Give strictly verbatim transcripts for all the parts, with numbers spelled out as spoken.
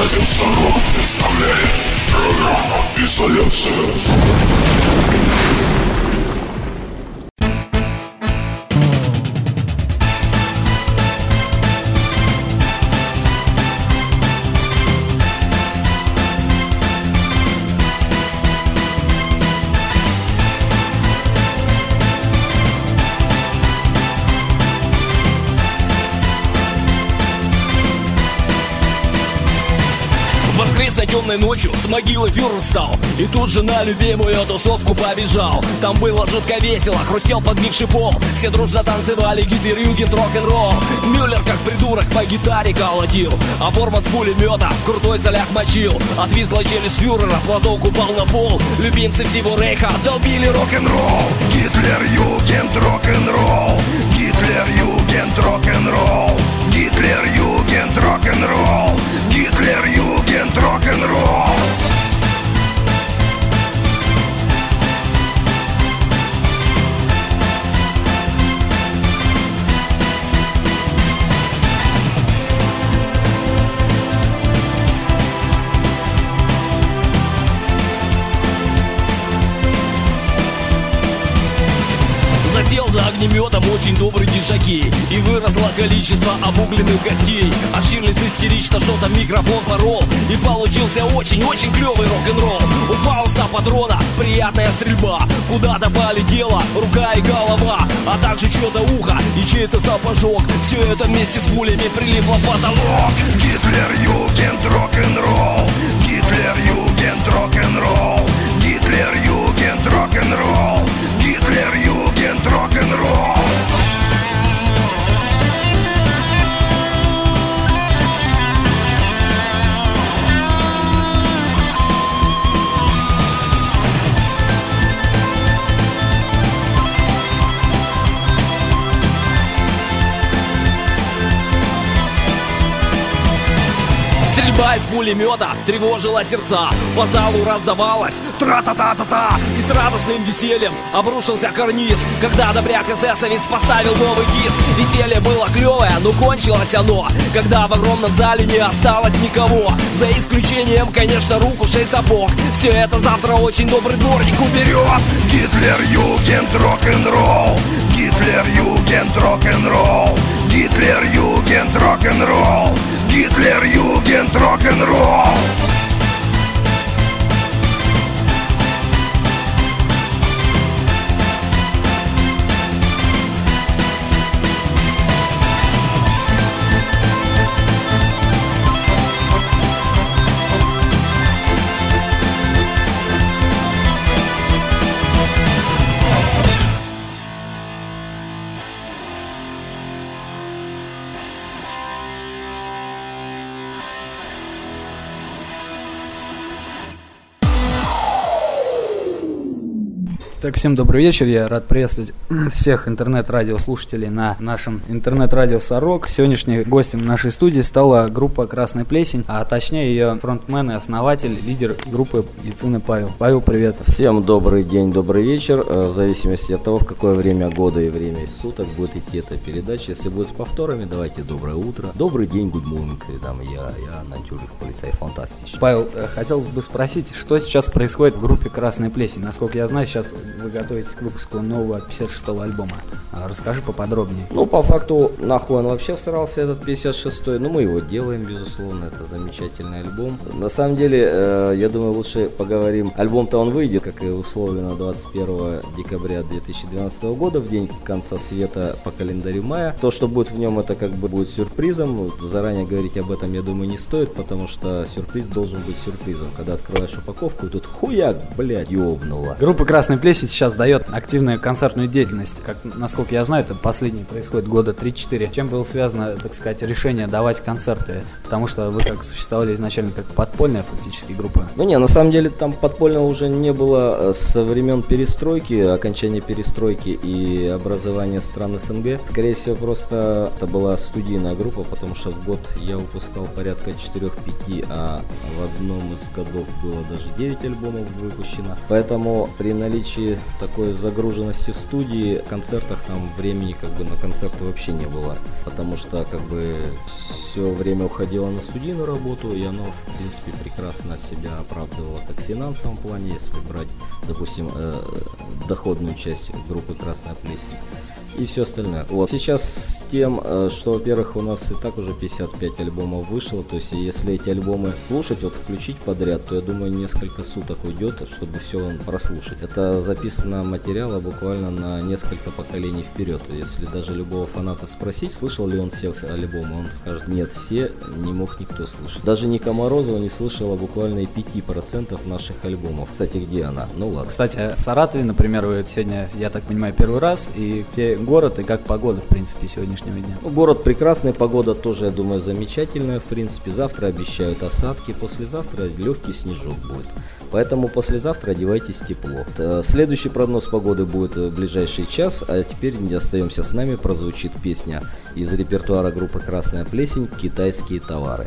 радио представляет программу «Изоляция». Ночью с могилы фюрер встал и тут же на любимую тусовку побежал. Там было жутко весело, хрустел подгнивший пол. Все дружно танцевали гипер, югент, рок-н-ролл. Мюллер как придурок по гитаре колотил, а борман с пулемета крутой солях мочил. Отвисла челюсть фюрера, платок упал на пол. Любимцы всего рейха долбили рок-н-ролл. Гитлер, югент, рок-н-ролл. Гитлер, югент, рок-н-ролл. Гитлер, югент, рок-н-ролл. Гитлер, югент, рок-н-ролл. Огнеметом очень добрые дежаки, и выросло количество обугленных гостей. А Ширлиц истерично что-то микрофон порол, и получился очень-очень клевый рок-н-ролл. У Фауста патрона приятная стрельба, куда-то полетела рука и голова, а также чье-то ухо и чей-то сапожок. Все это вместе с пулями прилипло в потолок. Гитлер, югент, рок-н-ролл. Гитлер, югент, рок-н-ролл. Гитлер, югент, рок-н-ролл. Гитлер, югент, рок-н-ролл. Из пулемета тревожила сердца, по залу раздавалась тра-та-та-та-та, и с радостным весельем обрушился карниз, когда добряк эсэсовец поставил новый диск. Веселье было клевое, но кончилось оно, когда в огромном зале не осталось никого, за исключением, конечно, рук, ушей, сапог. Все это завтра очень добрый дворник уберет. Гитлер, югент, рок-н-ролл. Гитлер, югент, рок-н-ролл. Гитлер, югент, рок-н-ролл. Гитлер, югент, рок-н-ролл. Так, всем добрый вечер, я рад приветствовать всех интернет-радиослушателей на нашем интернет-радио «Сорок». Сегодняшним гостем нашей студии стала группа «Красная Плесень», а точнее ее фронтмен и основатель, лидер группы Лицын и Павел. Павел, привет. Всем добрый день, добрый вечер, в зависимости от того, в какое время года и время суток будет идти эта передача. Если будет с повторами, давайте доброе утро, добрый день, good morning, и там я, я Натюрих, полицай, фантастич. Павел, хотел бы спросить, что сейчас происходит в группе «Красная Плесень». Насколько я знаю, сейчас вы готовитесь к выпуску нового пятьдесят шестого альбома. Расскажи поподробнее. Ну, по факту, нахуй он вообще всрался, этот пятьдесят шестой. Но мы его делаем, безусловно. Это замечательный альбом. На самом деле, э, я думаю, лучше поговорим. Альбом-то он выйдет, как и условно, двадцать первого декабря две тысячи двенадцатого года, в день конца света по календарю мая. То, что будет в нем, это как бы будет сюрпризом. Вот, заранее говорить об этом, я думаю, не стоит, потому что сюрприз должен быть сюрпризом. Когда открываешь упаковку, и тут хуяк, блядь, ёбнуло. Группа «Красная Плесень» сейчас дает активную концертную деятельность. Как, насколько я знаю, это последние происходит года три-четыре. Чем было связано, так сказать, решение давать концерты? Потому что вы как существовали изначально как подпольная фактически группа. Ну не, на самом деле там подпольного уже не было со времен перестройки, окончания перестройки и образования стран СНГ. Скорее всего, просто это была студийная группа, потому что в год я выпускал порядка четыре-пять, а в одном из годов было даже девять альбомов выпущено. Поэтому при наличии при такой загруженности в студии, в концертах там времени как бы на концерты вообще не было, потому что как бы все время уходило на студийную работу, и оно в принципе прекрасно себя оправдывало как в финансовом плане, если брать, допустим, э, доходную часть группы «Красная Плесень». И все остальное. Вот. Сейчас с тем, что, во-первых, у нас и так уже пятьдесят пять альбомов вышло, то есть если эти альбомы слушать, вот включить подряд, то я думаю, несколько суток уйдет, чтобы все прослушать. Это записано материала буквально на несколько поколений вперед. Если даже любого фаната спросить, слышал ли он все альбомы, он скажет, нет, все, не мог никто слышать. Даже Ника Морозова не слышала буквально и пяти процентов наших альбомов. Кстати, где она? Ну ладно. Кстати, в Саратове, например, вы сегодня, я так понимаю, первый раз, и те город и как погода, в принципе, сегодняшнего дня? Ну, город прекрасный, погода тоже, я думаю, замечательная, в принципе. Завтра обещают осадки, послезавтра легкий снежок будет. Поэтому послезавтра одевайтесь тепло. Следующий прогноз погоды будет в ближайший час, а теперь не остаемся с нами, прозвучит песня из репертуара группы «Красная Плесень» «Китайские товары».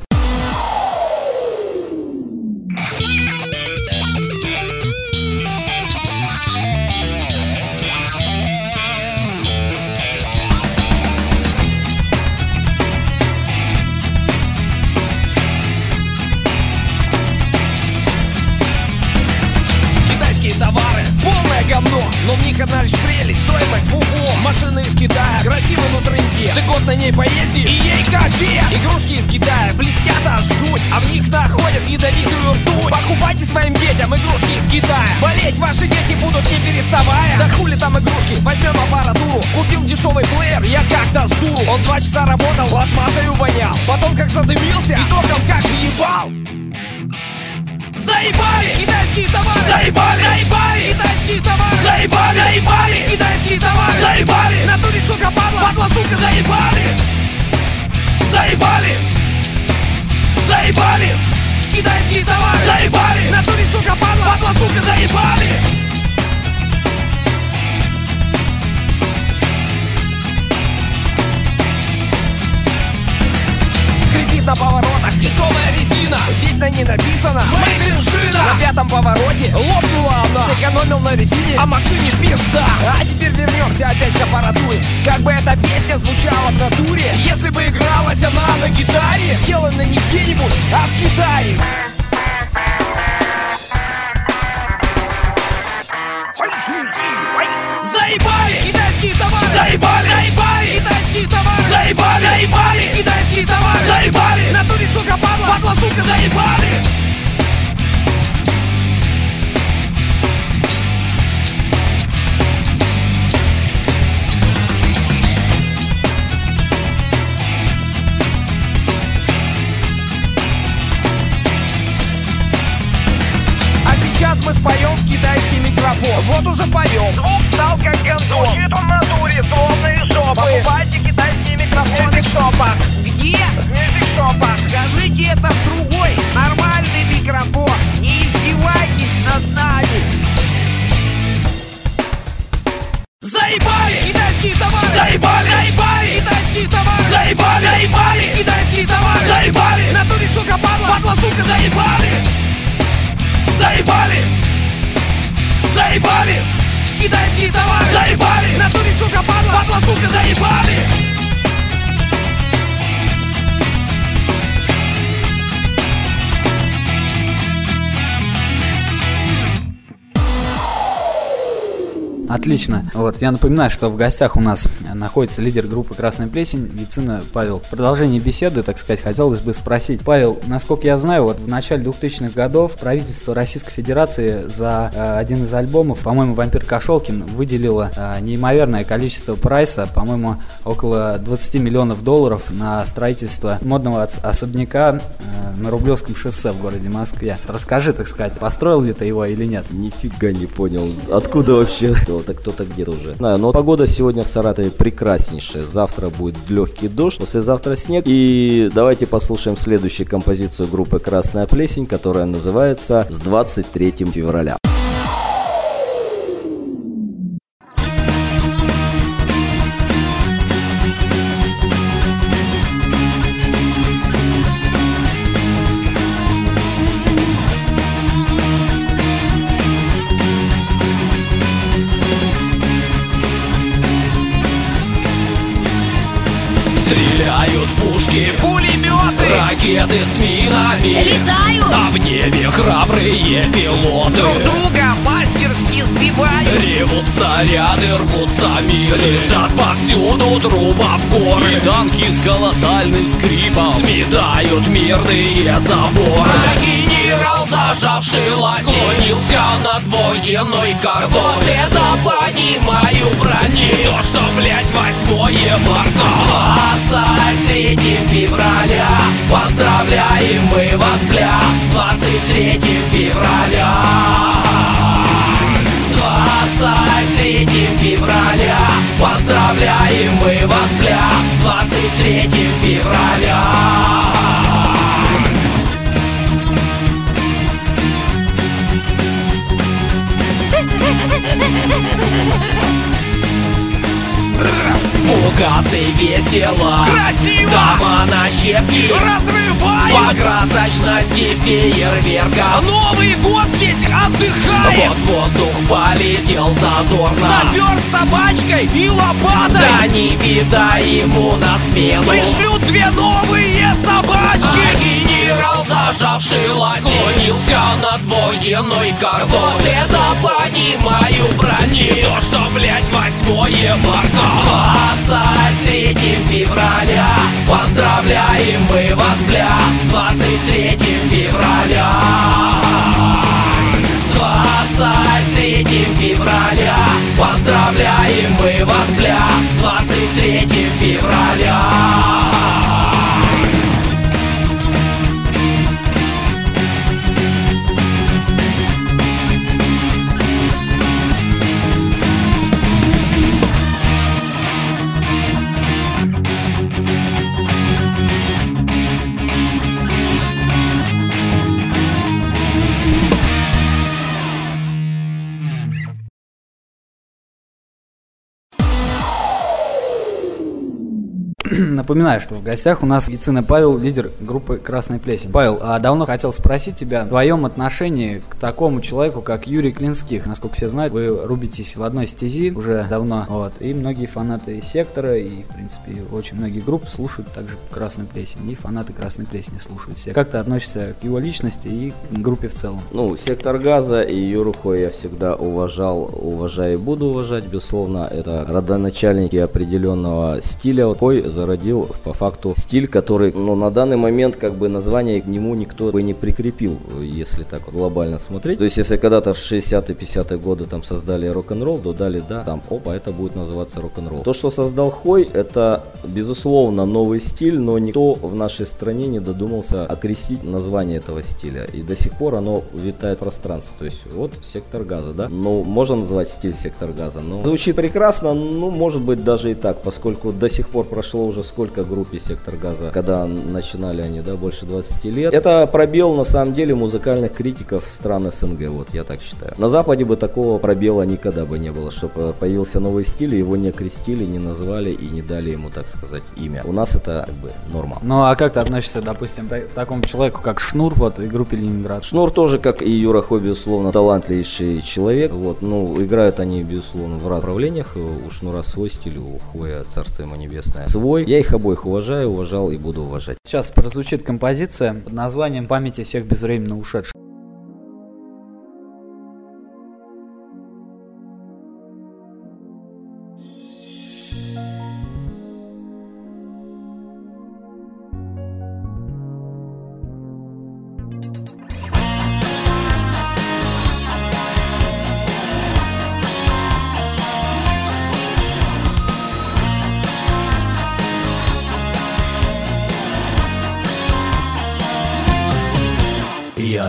Но в них одна лишь прелесть, стоимость фуфло. Машина из Китая, красивый внутренний. Ты год на ней поездишь, и ей капец. Игрушки из Китая, блестят аж жуть. А в них находят ядовитую ртуть. Покупайте своим детям игрушки из Китая. Болеть ваши дети будут не переставая. Да хули там игрушки, возьмем аппаратуру. Купил дешевый плеер, я как-то сдуру. Он два часа работал, от мазою вонял. Потом как задымился, и током как въебал. Заебали! Китайские товары! Заебали! Заебали! Китайские товары! Заебали! Заебали! Китайские товары! Заебали! В натуре, сука, падла! Падла, сука! Заебали! Заебали! Заебали! Китайские товары! Заебали! В натуре, сука, падла! Падла, сука! Заебали! Скрипит на поворотах дешевая резина. Ведь на ней написано «Made in China». На пятом повороте лопнула она. Сэкономил на резине, а машине пизда. А теперь вернемся опять к аппаратуре. Как бы эта песня звучала в натуре, если бы игралась она на гитаре. Сделана не где-нибудь, а в Китае. Заебали! Китайские товары! Заебали! Заебали! Китайские товары! Заебали! Заебали! Китайские товары! Заебали! В натуре, сука, падла! Падла, сука, заебали! Мы споем в китайский микрофон. Вот уже поем. Звук стал как гандон. Звучит он на дуре, словно из жопы. Покупайте китайский микрофон. В мюзик-шопах. Где? В мюзик-шопах. Скажите это в другой нормальный микрофон. Не издевайтесь над нами. Заебали! Китайские товары! Заебали! Заебали! Китайские товары! Заебали! Заебали! Китайские товары! Заебали! В натуре, сука, падла! Падла, сука, заебали! Заебали! Заебали! Китайские товары! Заебали! В натуре, сука, падла! Падла, сука, заебали! Отлично. Вот, я напоминаю, что в гостях у нас находится лидер группы «Красная Плесень» Лицын Павел. В продолжении беседы, так сказать, хотелось бы спросить. Павел, насколько я знаю, вот в начале двухтысячных годов правительство Российской Федерации за э, один из альбомов, по-моему, «Вампир Кошелкин», выделило э, неимоверное количество прайса, по-моему, около двадцать миллионов долларов на строительство модного ос- особняка э, на Рублевском шоссе в городе Москве. Расскажи, так сказать, построил ли ты его или нет? Нифига не понял. Откуда вообще... Это кто-то где-то уже. Да, но погода сегодня в Саратове прекраснейшая. Завтра будет легкий дождь, послезавтра снег. И давайте послушаем следующую композицию группы «Красная Плесень», которая называется «С двадцать третьего февраля». Стреляют пушки, пулеметы, ракеты с минами летают, а в небе храбрые пилоты друг друга мастерски сбивают. Ревут снаряды, рвутся мины, лежат повсюду трупа в горы, и танки с колоссальным скрипом сметают мирные заборы. А генерал, зажавший ласти, склонился над военной картой. Вот это понимаю, праздник, не то что, блять, восьмое марта. С двадцать третьего февраля поздравляем мы вас, бля, с двадцать третьего февраля. С двадцать третьего февраля поздравляем мы вас, бля, с двадцать третьего февраля. Фугасы весело, красиво, дома на щепки разрывают, по красочности фейерверка Новый год здесь отдыхает. Вот воздух полетел задорно, запер собачкой и лопатой, да не беда, ему на смену пришлют две новые собачки. А генерал, зажавший ласти, склонился над военной картой. Вот это понимаю, праздник, не то что, блять, восьмое марта. С двадцать третьего февраля поздравляем мы вас, бля, с двадцать третьего февраля. С двадцать третьего февраля поздравляем мы вас, бля, с двадцать третьего февраля. Напоминаю, что в гостях у нас Лицын Павел, лидер группы «Красная Плесень». Павел, а давно хотел спросить тебя о твоем отношении к такому человеку, как Юрий Клинских. Насколько все знают, вы рубитесь в одной стези уже давно, вот. И многие фанаты «Сектора», и, в принципе, очень многие группы слушают также «Красную Плесень», и фанаты «Красной Плесни» слушают все. Как ты относишься к его личности и к группе в целом? Ну, «Сектор Газа» и Юру Хой я всегда уважал, уважаю и буду уважать. Безусловно, это родоначальники определенного стиля. Хой зародил по факту стиль, который, ну, на данный момент, как бы, название к нему никто бы не прикрепил, если так вот глобально смотреть. То есть, если когда-то в шестидесятые, пятидесятые годы там создали рок-н-ролл, то дали, да, там, опа, это будет называться рок-н-ролл. То, что создал Хой, это, безусловно, новый стиль, но никто в нашей стране не додумался окрестить название этого стиля, и до сих пор оно витает в пространстве. То есть, вот «Сектор Газа», да, ну, можно назвать стиль «Сектор Газа», но звучит прекрасно, ну, может быть, даже и так, поскольку до сих пор прошло уже сколько группе «Сектор Газа», когда начинали они, да, больше двадцати лет. Это пробел, на самом деле, музыкальных критиков стран СНГ, вот, я так считаю. На Западе бы такого пробела никогда бы не было, чтобы появился новый стиль, его не крестили, не назвали и не дали ему, так сказать, имя. У нас это, как бы, норма. Ну, а как ты относишься, допустим, к такому человеку, как Шнур, вот, и группе «Лимбрад»? Шнур тоже, как и Юра Хой, безусловно, талантливейший человек, вот, ну, играют они, безусловно, в разных направлениях, у Шнура свой стиль, у Хоя, царство ему небесное, свой. Я их обоих уважаю, уважал и буду уважать. Сейчас прозвучит композиция под названием «Памяти всех безвременно ушедших».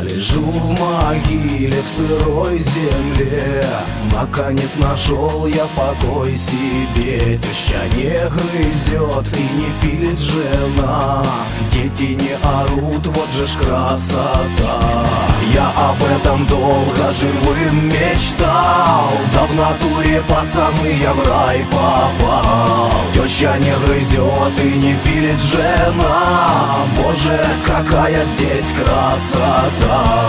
Лежу в могиле в сырой земле, наконец нашел я покой себе. Теща не грызет и не пилит жена, дети не орут, вот же ж красота. Я об этом долго живым мечтал, да в натуре, пацаны, я в рай попал. Теща не грызет и не пилит жена, боже, какая здесь красота.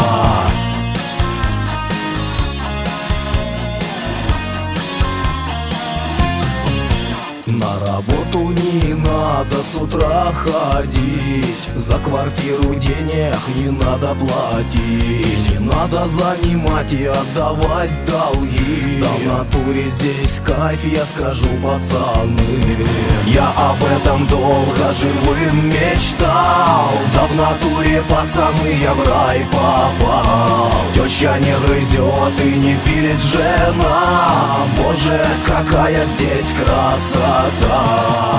На работу не надо с утра ходить, за квартиру денег не надо платить, не надо занимать и отдавать долги. Да в натуре здесь кайф, я скажу, пацаны. Я об этом долго живым мечтал. Да в натуре, пацаны, я в рай попал. Теща не грызет и не пилит жена. Боже, какая здесь красота.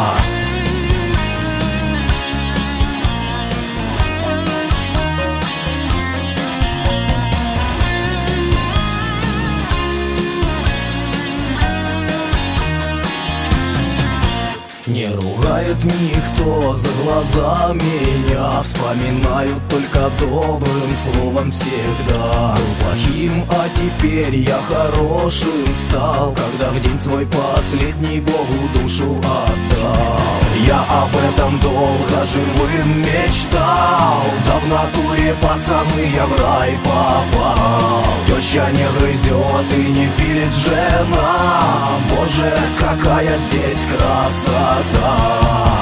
Не ругает никто за глаза меня, вспоминают только добрым словом всегда. Был плохим, а теперь я хорошим стал, когда в день свой последний Богу душу отдал. Я об этом долго живым мечтал. Да в натуре, пацаны, я в рай попал. Теща не грызет и не пилит жена. Боже, какая здесь красота.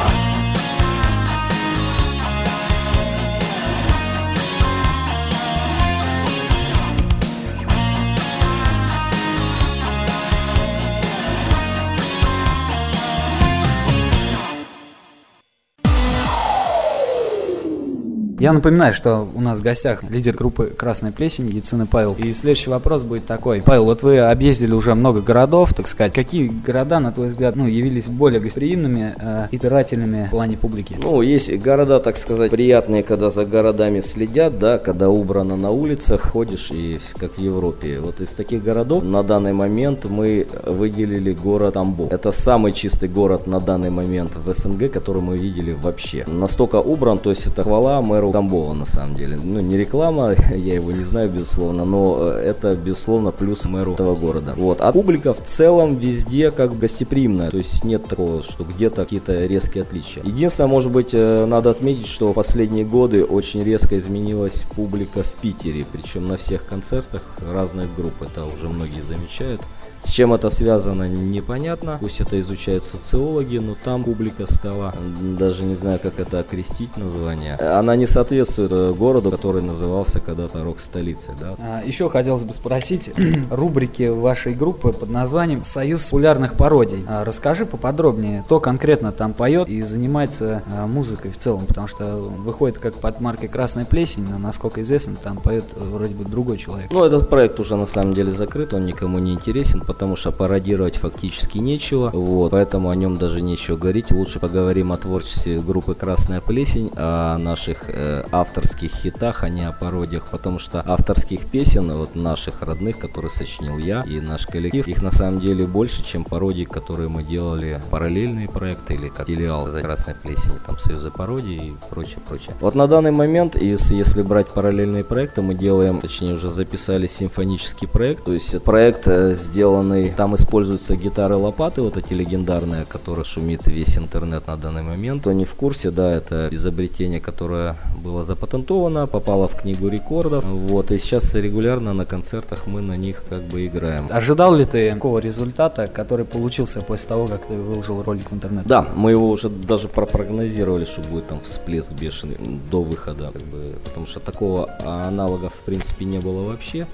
Я напоминаю, что у нас в гостях лидер группы «Красная Плесень» Лицын Павел. И следующий вопрос будет такой. Павел, вот вы объездили уже много городов, так сказать. Какие города, на твой взгляд, ну, явились более гостеприимными э, и старательными в плане публики? Ну, есть города, так сказать, приятные, когда за городами следят, да, когда убрано на улицах, ходишь, и как в Европе. Вот из таких городов на данный момент мы выделили город Тамбов. Это самый чистый город на данный момент в СНГ, который мы видели вообще. Настолько убран, то есть это хвала мэру Тамбова, на самом деле. Ну, не реклама, я его не знаю, безусловно, но это, безусловно, плюс мэру этого города. Вот. А публика в целом везде как гостеприимная, то есть нет такого, что где-то какие-то резкие отличия. Единственное, может быть, надо отметить, что в последние годы очень резко изменилась публика в Питере, причем на всех концертах разных групп, это уже многие замечают. С чем это связано, непонятно. Пусть это изучают социологи, но там публика стала, даже не знаю, как это окрестить название. Она не соответствует городу, который назывался когда-то рок-столицей. Да? А, еще хотелось бы спросить рубрики вашей группы под названием «Союз популярных пародий». А, расскажи поподробнее, кто конкретно там поет и занимается а, музыкой в целом, потому что выходит как под маркой «Красная Плесень», но, насколько известно, там поет вроде бы другой человек. Ну, этот проект уже на самом деле закрыт, он никому не интересен, потому что пародировать фактически нечего, вот, поэтому о нем даже нечего говорить. Лучше поговорим о творчестве группы «Красная Плесень», о наших э, авторских хитах, а не о пародиях, потому что авторских песен, вот наших родных, которые сочинил я и наш коллектив, их на самом деле больше, чем пародии, которые мы делали, параллельные проекты или как филиал за «Красной Плесени», там «Союзы пародий» и прочее, прочее. Вот на данный момент, если, если брать параллельные проекты, мы делаем, точнее уже записали симфонический проект, то есть проект э, сделан. Там используются гитары-лопаты, вот эти легендарные, о которых шумит весь интернет на данный момент. Кто не в курсе, да, это изобретение, которое было запатентовано, попало в книгу рекордов. Вот, и сейчас регулярно на концертах мы на них как бы играем. Ожидал ли ты такого результата, который получился после того, как ты выложил ролик в интернет? Да, мы его уже даже пропрогнозировали, что будет там всплеск бешеный до выхода, как бы, потому что такого аналога в принципе не было вообще.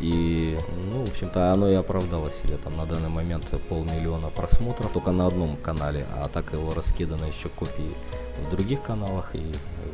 И, ну, в общем-то, оно и оправдало себя. Там на данный момент полмиллиона просмотров только на одном канале, а так его раскидано еще копии в других каналах и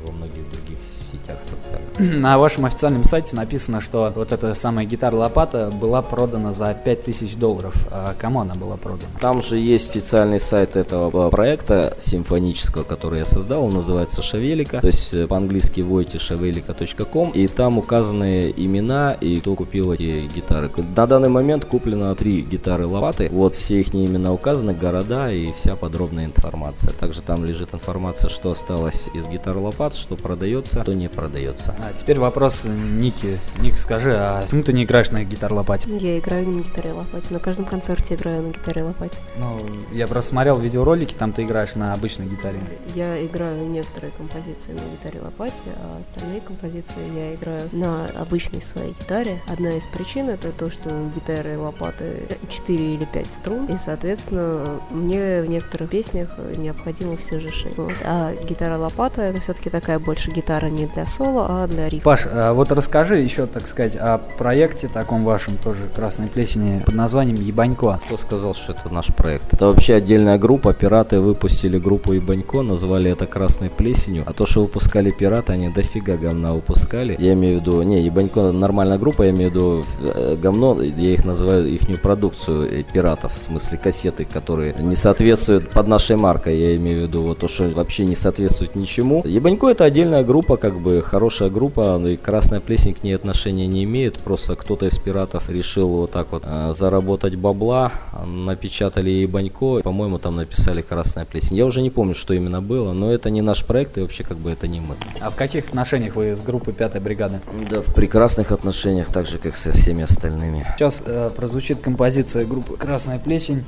во многих других сетях социальных. На вашем официальном сайте написано, что вот эта самая гитара-лопата была продана за пять тысяч долларов. А кому она была продана? Там же есть официальный сайт этого проекта симфонического, который я создал, он называется «Shavelika», то есть по-английски вводите shavelika точка com, и там указаны имена и кто купил эти гитары. На данный момент куплено три гитары-лопаты, вот все их имена указаны, города и вся подробная информация. Также там лежит информация, что осталось из гитар-лопат, что продается, что не продается. А теперь вопрос Ники. Ник, скажи, а почему ты не играешь на гитар-лопате? Я играю на гитаре-лопате. На каждом концерте играю на гитаре-лопате. Ну, я просто смотрел видеоролики, там ты играешь на обычной гитаре. Я играю некоторые композиции на гитаре-лопате, а остальные композиции я играю на обычной своей гитаре. Одна из причин — это то, что у гитары-лопаты четыре или пять струн, и, соответственно, мне в некоторых песнях необходимо все же шесть. Вот. А гитара-лопата — это все-таки такая больше гитара не для соло, а для рифа. Паш, а вот расскажи еще, так сказать, о проекте таком вашем, тоже «Красной Плесени», под названием «Ебанько». Кто сказал, что это наш проект? Это вообще отдельная группа. Пираты выпустили группу «Ебанько», назвали это «Красной Плесенью». А то, что выпускали пираты, они дофига говна выпускали. Я имею в виду, не, «Ебанько» нормальная группа, я имею в виду э, говно, я их называю, ихнюю продукцию э, пиратов, в смысле кассеты, которые не соответствуют под нашей маркой, я имею в виду, вот то, что вообще не соответствует ничему. «Ебанько» — это отдельная группа, как бы хорошая группа, и «Красная Плесень» к ней отношения не имеет, просто кто-то из пиратов решил вот так вот э, заработать бабла, напечатали «Ебанько», по-моему, там написали «Красная Плесень». Я уже не помню, что именно было, но это не наш проект, и вообще как бы это не мы. А в каких отношениях вы с группой «Пятой бригады»? Да, в прекрасных отношениях, так же, как со всеми остальными. Сейчас э, прозвучит композиция группы «Красная Плесень».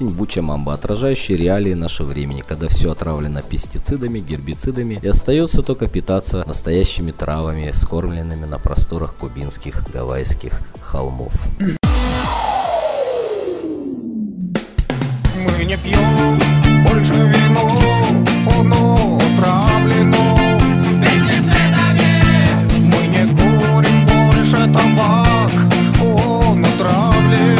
Буча мамба, отражающий реалии нашего времени, когда все отравлено пестицидами, гербицидами, и остается только питаться настоящими травами, скормленными на просторах кубинских гавайских холмов. Мы не пьем больше вино, оно отравлено пестицидами. Мы не курим больше табак, он отравлен.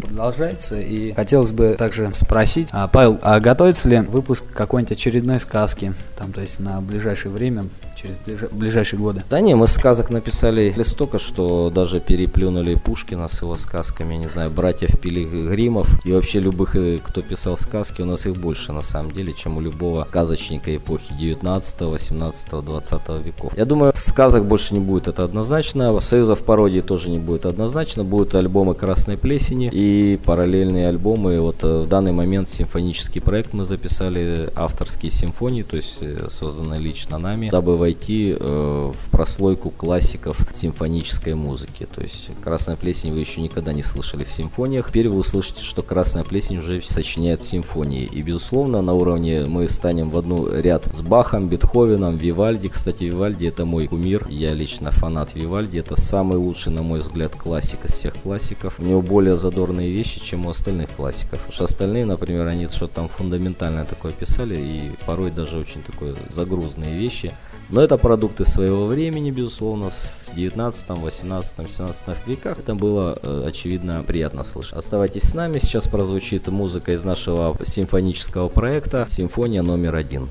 Продолжается, и хотелось бы также спросить, а, Павел, а готовится ли выпуск какой-нибудь очередной сказки, там, то есть на ближайшее время, через ближ... ближайшие годы? Да не, мы сказок написали столько, что даже переплюнули Пушкина с его сказками, не знаю, братьев Пилигримов и вообще любых, кто писал сказки, у нас их больше на самом деле, чем у любого сказочника эпохи девятнадцатого, восемнадцатого, двадцатого веков. Я думаю, сказок больше не будет, это однозначно, союзов пародий тоже не будет однозначно, будут альбомы «Красной Плесени» и параллельные альбомы. Вот в данный момент симфонический проект мы записали, авторские симфонии, то есть созданные лично нами, дабы войти войти э, в прослойку классиков симфонической музыки. То есть «Красная плесень» вы еще никогда не слышали в симфониях. Теперь вы услышите, что «Красная плесень» уже сочиняет симфонии. И, безусловно, на уровне мы станем в одну ряд с Бахом, Бетховеном, Вивальди. Кстати, Вивальди — это мой кумир. Я лично фанат Вивальди. Это самый лучший, на мой взгляд, классик из всех классиков. У него более задорные вещи, чем у остальных классиков. Потому что остальные, например, они что-то там фундаментальное такое писали, и порой даже очень такое загрузные вещи. Но это продукты своего времени, безусловно, в девятнадцатом, восемнадцатом, семнадцатом веках. Это было, э, очевидно, приятно слышать. Оставайтесь с нами, сейчас прозвучит музыка из нашего симфонического проекта «Симфония номер один».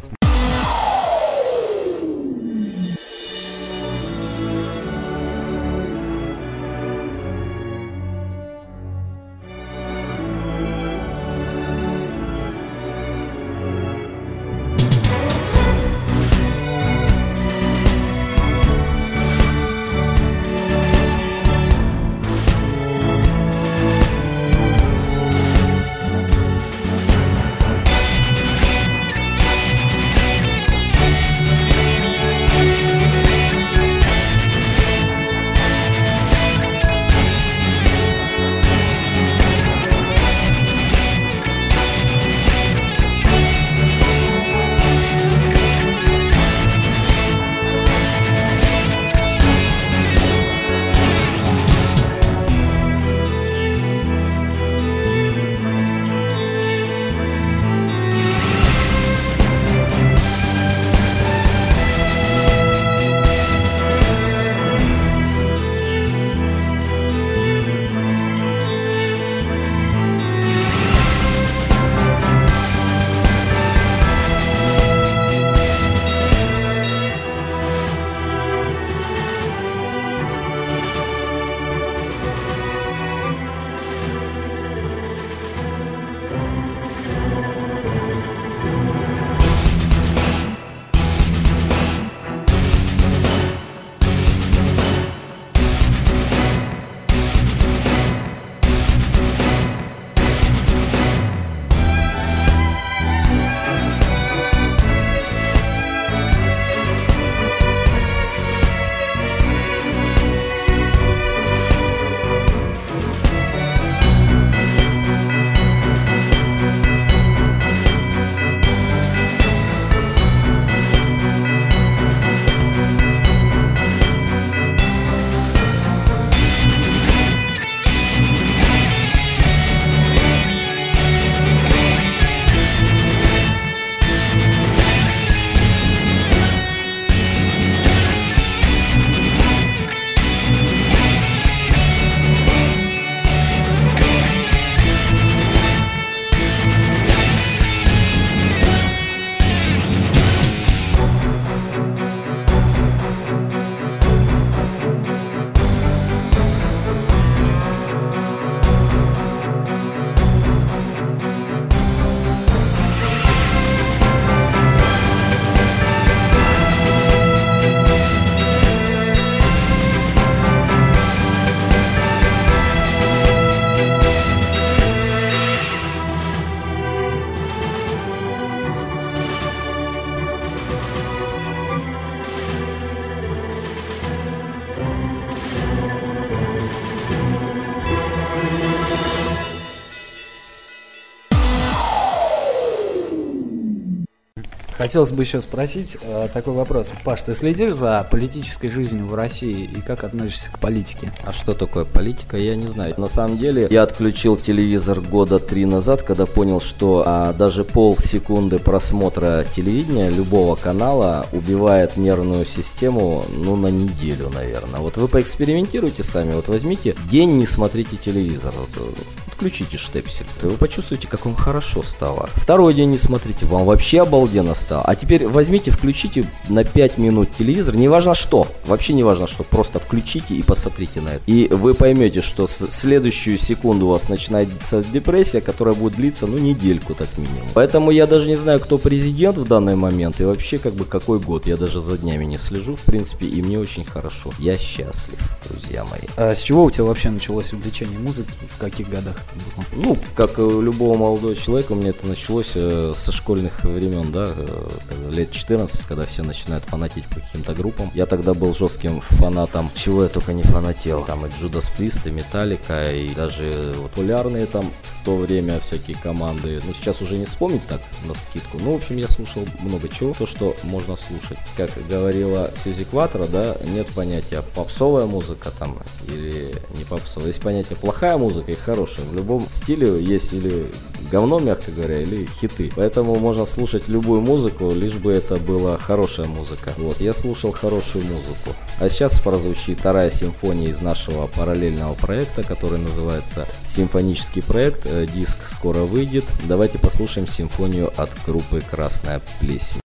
Хотелось бы еще спросить э, такой вопрос. Паш, ты следишь за политической жизнью в России и как относишься к политике? А что такое политика, я не знаю. На самом деле, я отключил телевизор года три назад, когда понял, что а, даже полсекунды просмотра телевидения любого канала убивает нервную систему, ну, на неделю, наверное. Вот вы поэкспериментируйте сами, вот возьмите день, не смотрите телевизор, вот, отключите штепсель, вы почувствуете, как вам хорошо стало. Второй день не смотрите, вам вообще обалденно стало. А теперь возьмите, включите на пять минут телевизор, не важно что, вообще не важно что, просто включите и посмотрите на это. И вы поймете, что с следующую секунду у вас начинается депрессия, которая будет длиться, ну, недельку так минимум. Поэтому я даже не знаю, кто президент в данный момент и вообще как бы какой год, я даже за днями не слежу, в принципе, и мне очень хорошо. Я счастлив, друзья мои. А с чего у тебя вообще началось увлечение музыки, в каких годах это было? Ну, как у любого молодого человека, у меня это началось э, со школьных времен, да, э, лет четырнадцать, когда все начинают фанатить по каким-то группам. Я тогда был жестким фанатом, чего я только не фанател. Там и Judas Priest, и Metallica, и даже вот популярные там в то время всякие команды. Ну, сейчас уже не вспомнить так навскидку. Ну, в общем, я слушал много чего, то, что можно слушать. Как говорила Suzy Quattro, да, нет понятия попсовая музыка там или не попсовая. Есть понятие плохая музыка и хорошая. В любом стиле есть или говно, мягко говоря, или хиты. Поэтому можно слушать любую музыку, лишь бы это была хорошая музыка. Вот, я слушал хорошую музыку. А сейчас прозвучит вторая симфония из нашего параллельного проекта, который называется «Симфонический проект». Диск скоро выйдет. Давайте послушаем симфонию от группы «Красная Плесень».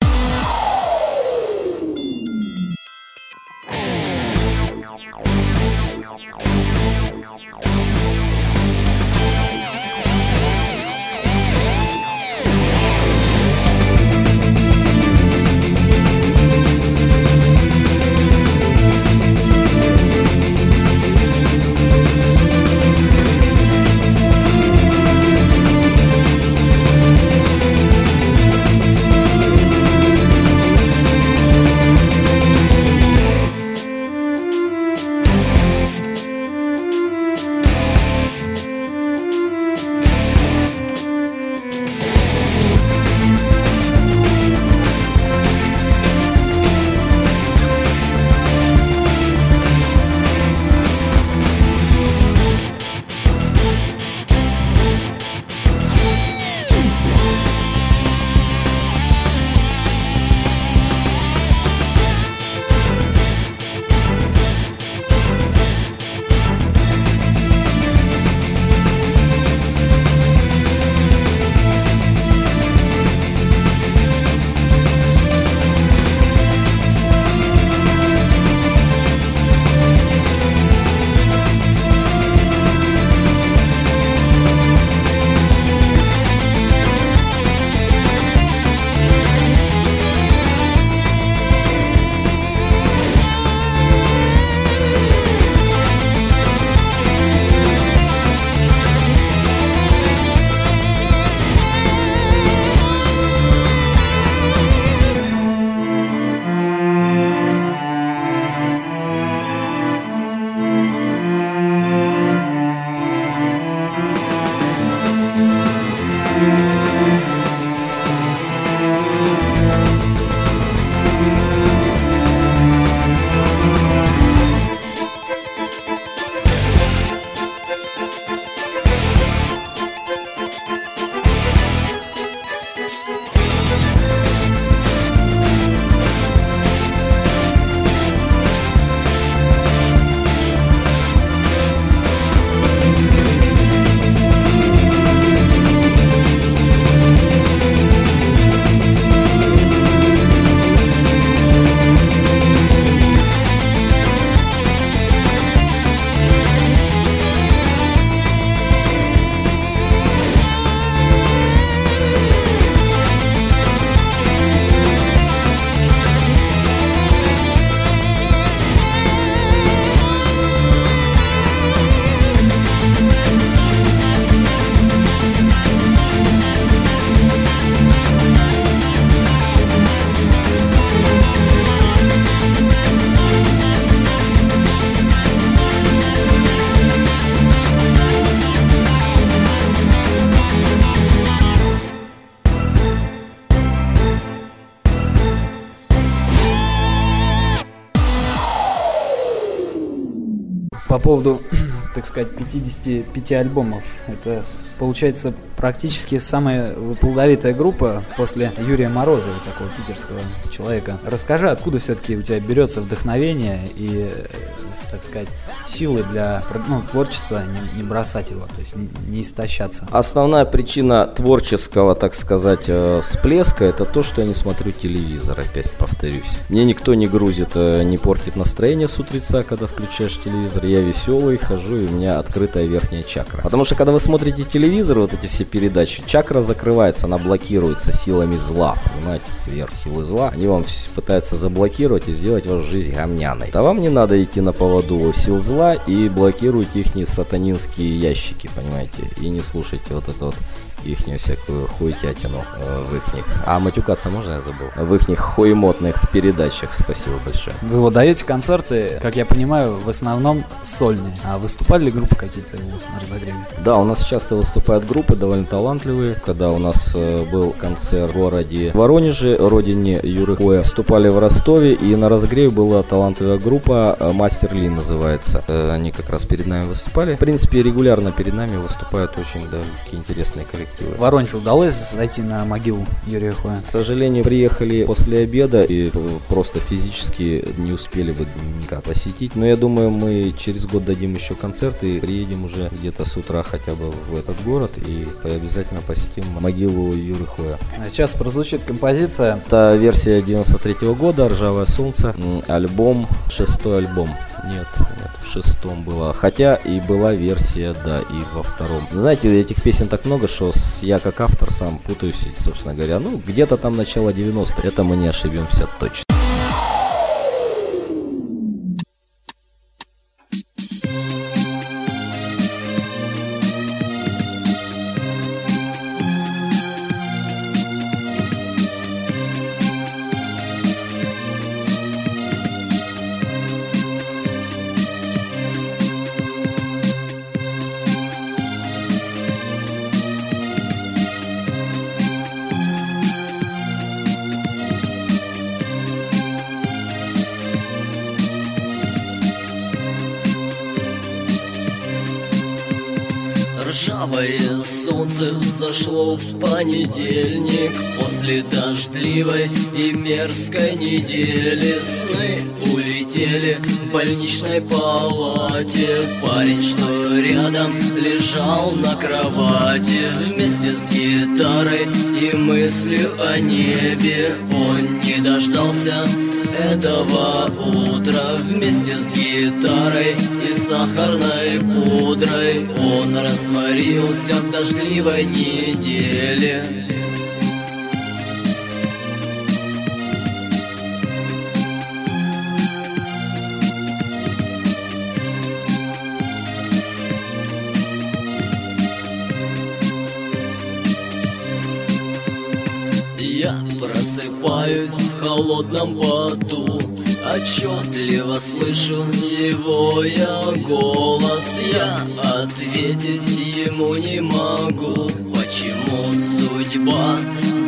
По поводу, так сказать, пятьдесят пять альбомов. Это, получается, практически самая плодовитая группа после Юрия Морозова, такого питерского человека. Расскажи, откуда все-таки у тебя берется вдохновение и, так сказать, силы для, ну, творчества, не, не бросать его, то есть не, не истощаться. Основная причина творческого, так сказать, всплеска — это то, что я не смотрю телевизор, опять повторюсь. Мне никто не грузит, не портит настроение с утреца, когда включаешь телевизор. Я веселый, хожу, и у меня открытая верхняя чакра. Потому что, когда вы смотрите телевизор, вот эти все передачи, чакра закрывается, она блокируется силами зла, понимаете, сверхсилы зла. Они вам пытаются заблокировать и сделать вашу жизнь гомняной. А вам не надо идти на поводу сил зла и блокируйте их сатанинские ящики, понимаете, и не слушайте вот это вот ихнюю всякую хуйтятину э, в ихних... А матюкаться можно, я забыл? В ихних хуемотных передачах, спасибо большое. Вы вот даете концерты, как я понимаю, в основном сольные. А выступали ли группы какие-то у вас на разогреве? Да, у нас часто выступают группы, довольно талантливые. Когда у нас э, был концерт в городе Воронеже, родине Юры Хоя, выступали в Ростове, и на разогреве была талантливая группа, э, Мастер Ли называется. Э, они как раз перед нами выступали. В принципе, регулярно перед нами выступают очень, да, такие интересные коллективы. В Воронеж удалось зайти на могилу Юрия Хоя? К сожалению, приехали после обеда и просто физически не успели бы никак посетить. Но я думаю, мы через год дадим еще концерт и приедем уже где-то с утра хотя бы в этот город и обязательно посетим могилу Юры Хоя. А сейчас прозвучит композиция. Это версия девяносто третьего года, «Ржавое солнце», альбом, шестой альбом. Нет, нет, в шестом была. Хотя и была версия, да, и во втором. Знаете, этих песен так много, что я как автор сам путаюсь, и, собственно говоря, ну, где-то там начало девяностых, это мы не ошибемся точно. Зашло в понедельник после дождливой и мерзкой недели. Сны улетели в больничной палате. Парень, что рядом, лежал на кровати вместе с гитарой и мыслью о небе. Он не дождался этого утра вместе с гитарой и сахарной пудрой. Он растворился в дождливой неделе. Я просыпаюсь в холодном поту, отчетливо слышу его я голос. Я ответить ему не могу, почему судьба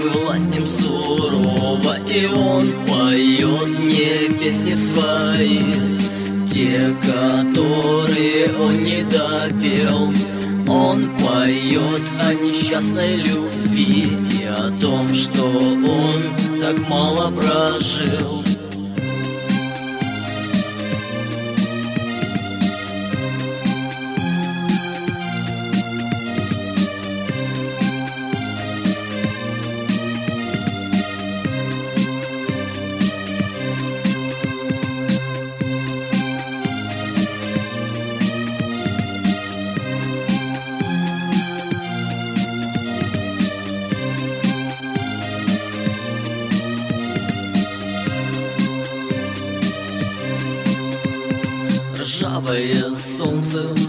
была с ним сурова. И он поет мне песни свои, те, которые он не допел. Он поет о несчастной любви и о том, что он так мало прожил.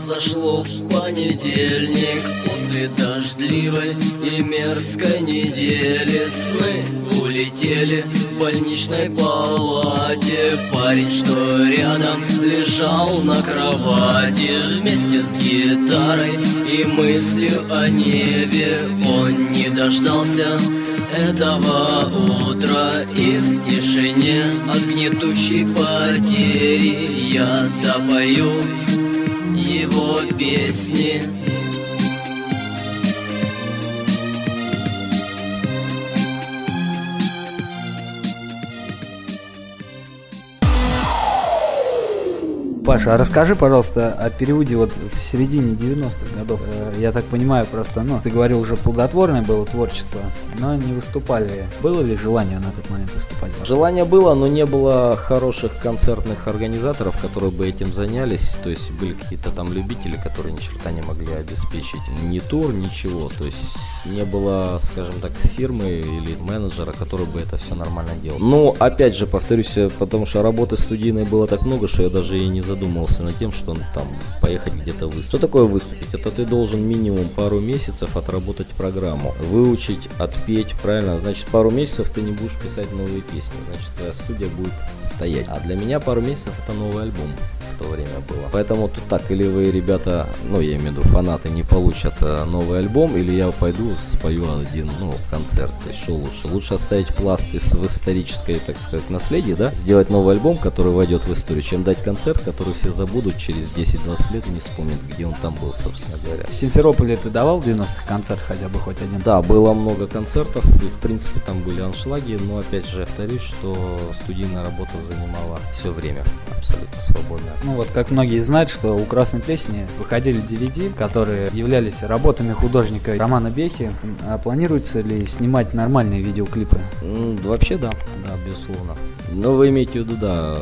Зашло в понедельник после дождливой и мерзкой недели. Сны улетели в больничной палате. Парень, что рядом, лежал на кровати вместе с гитарой и мыслью о небе. Он не дождался этого утра, и в тишине от гнетущей потери я допою его песни. Паша, а расскажи, пожалуйста, о периоде вот в середине девяностых годов. Я так понимаю, просто, ну, ты говорил, уже плодотворное было творчество, но не выступали. Было ли желание на тот момент выступать? Желание было, но не было хороших концертных организаторов, которые бы этим занялись. То есть были какие-то там любители, которые ни черта не могли обеспечить ни тур, ничего. То есть не было, скажем так, фирмы или менеджера, который бы это все нормально делал. Но, опять же, повторюсь, потому что работы студийной было так много, что я даже и не задумывался задумался над тем, что там поехать где-то выступить. Что такое выступить? Это ты должен минимум пару месяцев отработать программу, выучить, отпеть, правильно? Значит, пару месяцев ты не будешь писать новые песни, значит, твоя студия будет стоять. А для меня пару месяцев это новый альбом в то время было. Поэтому тут так, или вы, ребята, ну, я имею в виду фанаты, не получат новый альбом, или я пойду спою один, ну, концерт. То есть, что лучше? Лучше оставить пласт из исторической, так сказать, наследия, да? Сделать новый альбом, который войдет в историю, чем дать концерт, который все забудут через десять-двадцать лет и не вспомнят, где он там был, собственно говоря. В Симферополе ты давал в девяностых концерт хотя бы хоть один? Да, было много концертов, и, в принципе, там были аншлаги, но, опять же, повторюсь, что студийная работа занимала все время, абсолютно свободно. Ну вот, как многие знают, что у «Красной Плесни» выходили ди ви ди, которые являлись работами художника Романа Бехи. А планируется ли снимать нормальные видеоклипы? Mm, вообще да, да, безусловно. Но вы имеете в виду, да,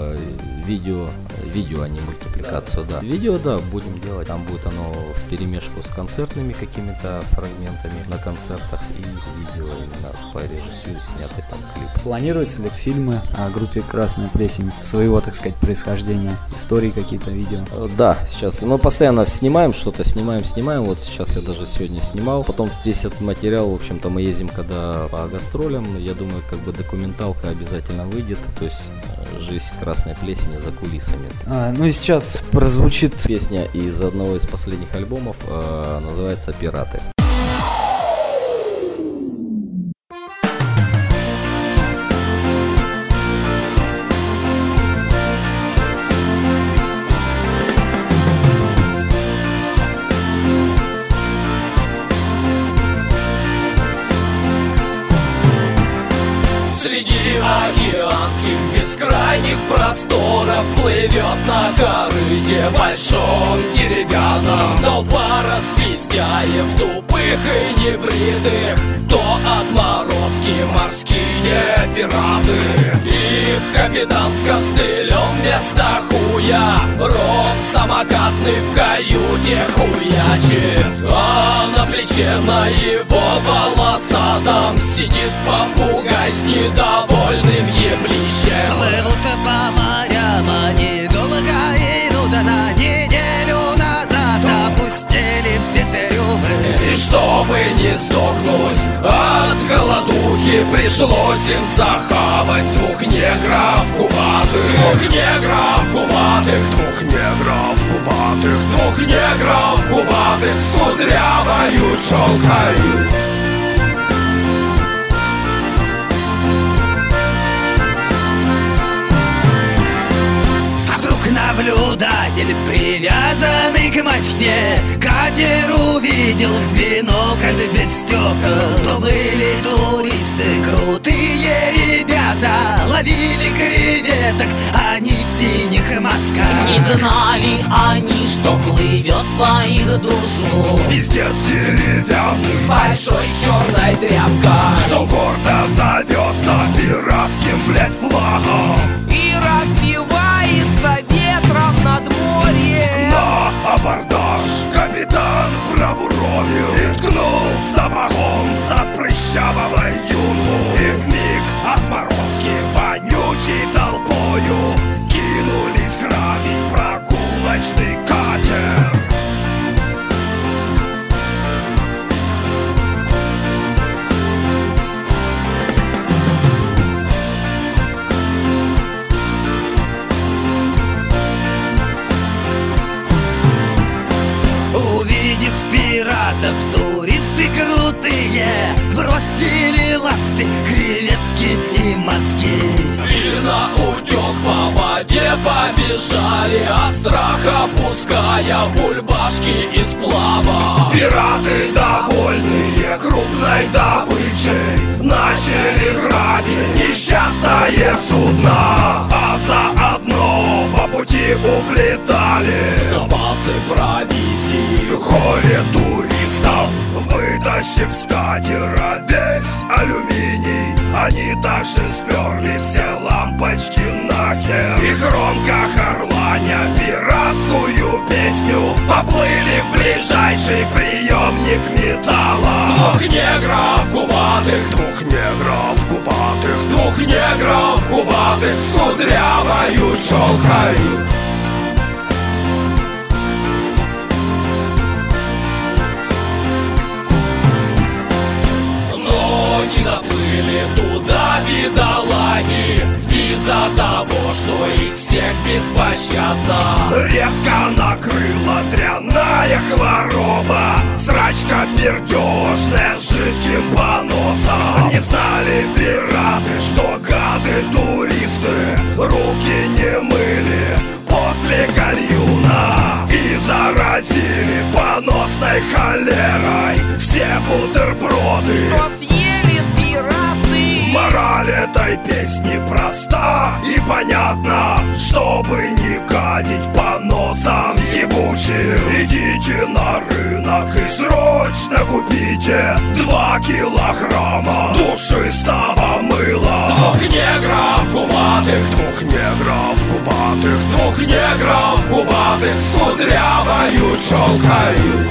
видео, видео, а не мультипликацию, да. Видео, да, будем делать. Там будет оно в перемешку с концертными какими-то фрагментами на концертах и видео именно по режиссуре снятый там клип. Планируются ли фильмы о группе «Красная Плесень» своего, так сказать, происхождения, истории какие-то, видео? Да, сейчас мы постоянно снимаем что-то, снимаем, снимаем. Вот сейчас я даже сегодня снимал. Потом весь этот материал, в общем-то, мы ездим когда по гастролям. Я думаю, как бы документалка обязательно выйдет. То есть жизнь «Красной Плесени» за кулисами. А, ну и сейчас прозвучит песня из одного из последних альбомов, э, называется «Пираты». Просторов плывет на корыте большом деревянном толпа распиздяев, тупых и небритых, то отморозки морские пираты. Их капитан с костылем вместо хуя, рот самокатный в каюте хуячит, а на плече на его волосатом сидит попугай с недовольным еблищем. Плывут по морям они долго идут, на неделю назад опустили все трюмы. И чтобы не сдохнуть от голодухи, пришлось им захавать двух негров кубатых. Двух негров кубатых, двух негров кубатых, двух негров кубатых с кудрявою челкой. Наблюдатель, привязанный к мачте, катер увидел в бинокль без стекол. То были туристы, крутые ребята, ловили креветок, они в синих масках. Не знали они, что плывет по их душу пиздец деревянный с большой черной тряпкой, что гордо зовется пиратским, блядь, флагом и разбивается ветром на дворе. На абордаж капитан пробуровил и ткнул сапогом за прыщавого юнгу, и вмиг отморозки вонючей толпою кинулись грабить прогулочный катер. Пиратов туристы крутые бросили ласты, креветки и мазки. И на утек по воде побежали, от страха пуская бульбашки из плава. Пираты, довольные крупной добычей, начали грабить несчастное судно, а заодно по пути уплетали запасы провизии. Горе туристов, вытащив с катера весь алюминий, они также сперли все лампочки нахер. И громко харланя пиратскую песню поплыли в ближайший приемник металла. Двух негров кубатых, двух негров кубатых, двух негров кубатых с кудрявою челкой. что их всех беспощадно резко накрыла дрянная хвороба, срачка пердежная с жидким поносом. Не знали пираты, что гады туристы руки не мыли после гальюна и заразили поносной холерой все бутерброды, что съели пираты. Мораль этой песни проста и понятна: чтобы не гадить поносом ебучим, идите на рынок и срочно купите два килограмма душистого мыла. Двух негров губатых, двух негров губатых, двух негров губатых с кудрявою щелкой.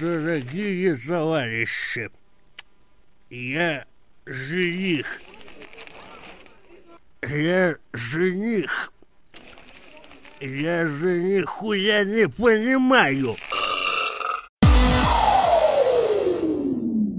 Дорогие товарищи, я жених, я жених, я жениху я не понимаю.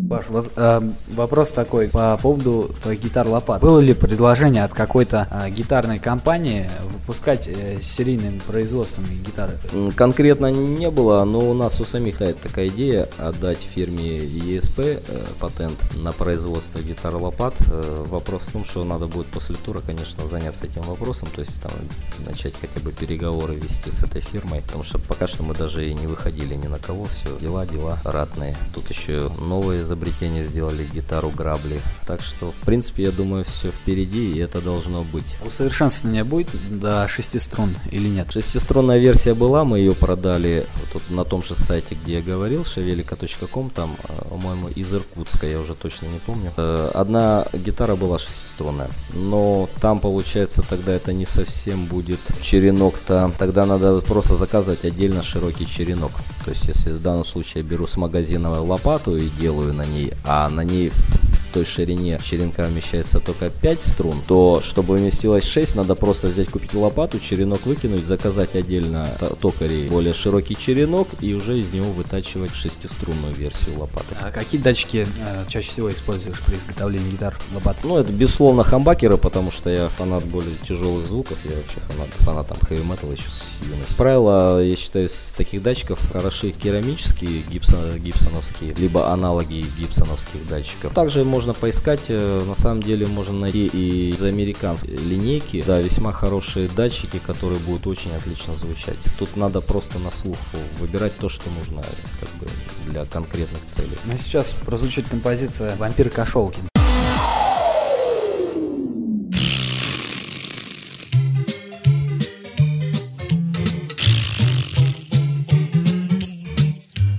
Паш, э, вопрос такой по поводу гитар-лопат. Было ли предложение от какой-то э, гитарной компании выпускать э, серийным производством гитары? Конкретно не было, но у нас у самих такая идея отдать фирме и эс пи э, патент на производство гитар-лопат. Э, вопрос в том, что надо будет после тура, конечно, заняться этим вопросом, то есть там, начать хотя бы переговоры вести с этой фирмой, потому что пока что мы даже и не выходили ни на кого, все дела, дела ратные. Тут еще новые изобретения. Сделали гитару грабли. Так что, в принципе, я думаю, все впереди, и это должно быть. Усовершенствование будет до шести струн или нет? Шестиструнная версия была, мы ее продали вот на том же сайте, где я говорил, шавелика точка ком, там, по-моему, из Иркутска, я уже точно не помню. Одна гитара была шестиструнная, но там, получается, тогда это не совсем будет черенок-то. Тогда надо просто заказывать отдельно широкий черенок. То есть, если в данном случае я беру с магазина лопату и делаю на ней, а на ней в той ширине черенка вмещается только пять струн, то чтобы вместилось шесть, надо просто взять, купить лопату, черенок выкинуть, заказать отдельно токарей более широкий черенок и уже из него вытачивать шестиструнную версию лопаты. А какие датчики э, чаще всего используешь при изготовлении гитар лопат? Ну, это безусловно хамбакеры, потому что я фанат более тяжелых звуков, я вообще фанат, фанат там хэви метал еще с юности. Правило, я считаю, из таких датчиков хороши керамические, гипсо, гибсоновские, либо аналоги гибсоновских датчиков. Также можно Можно поискать, на самом деле можно найти и из американской линейки, да, весьма хорошие датчики, которые будут очень отлично звучать. Тут надо просто на слух выбирать то, что нужно, как бы, для конкретных целей. Ну, сейчас прозвучит композиция «Вампир Кошелкин».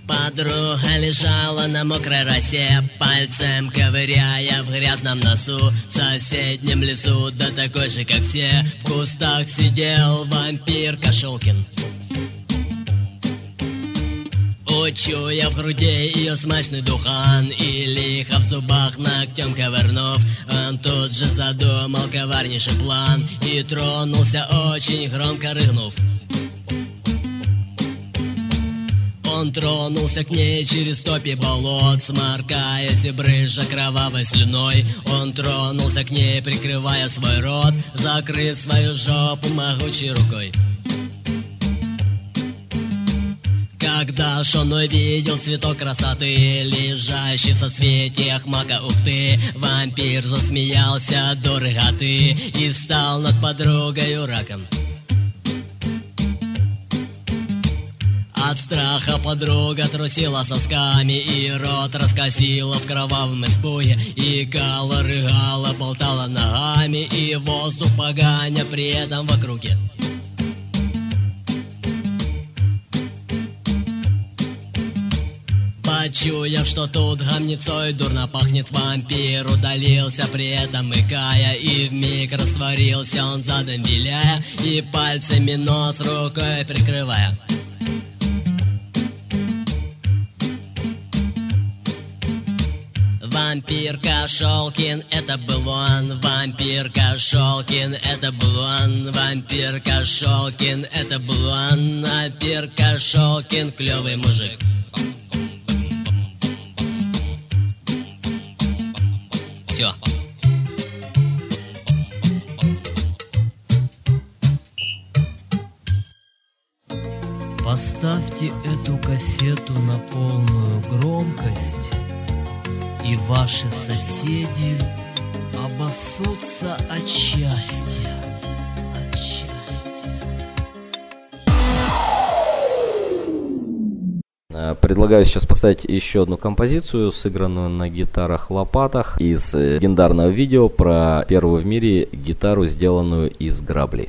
Подруга лежала на мокрой росе, пальцем ковыряя в грязном носу. В соседнем лесу, да такой же, как все, в кустах сидел вампир Кошелкин. Учуя в груди ее смачный духан и лихо в зубах ногтем ковырнув, он тут же задумал коварнейший план и тронулся, очень громко рыгнув. Он тронулся к ней через топи болот, сморкаясь и брызжа кровавой слюной. Он тронулся к ней, прикрывая свой рот, закрыв свою жопу могучей рукой. Когда ж он увидел цветок красоты, лежащий в соцветиях мака ухты, вампир засмеялся до рыготы и встал над подругою раком. От страха подруга трусила сосками и рот раскосила в кровавом испуге, икала, рыгала, болтала ногами и воздух поганя при этом в округе. Почуяв, что тут гамницой дурно пахнет, вампир удалился, при этом икая, и вмиг растворился он задом виляя и пальцами нос рукой прикрывая. Вампир Кошелкин, это был он, вампир Кошелкин, это был он, вампир Кошелкин, это был он, вампир Кошелкин, клёвый мужик. Все. Поставьте эту кассету на полную громкость, и ваши соседи обоссутся от счастья. От счастья. Предлагаю сейчас поставить еще одну композицию, сыгранную на гитарах-лопатах, из легендарного видео про первую в мире гитару, сделанную из граблей.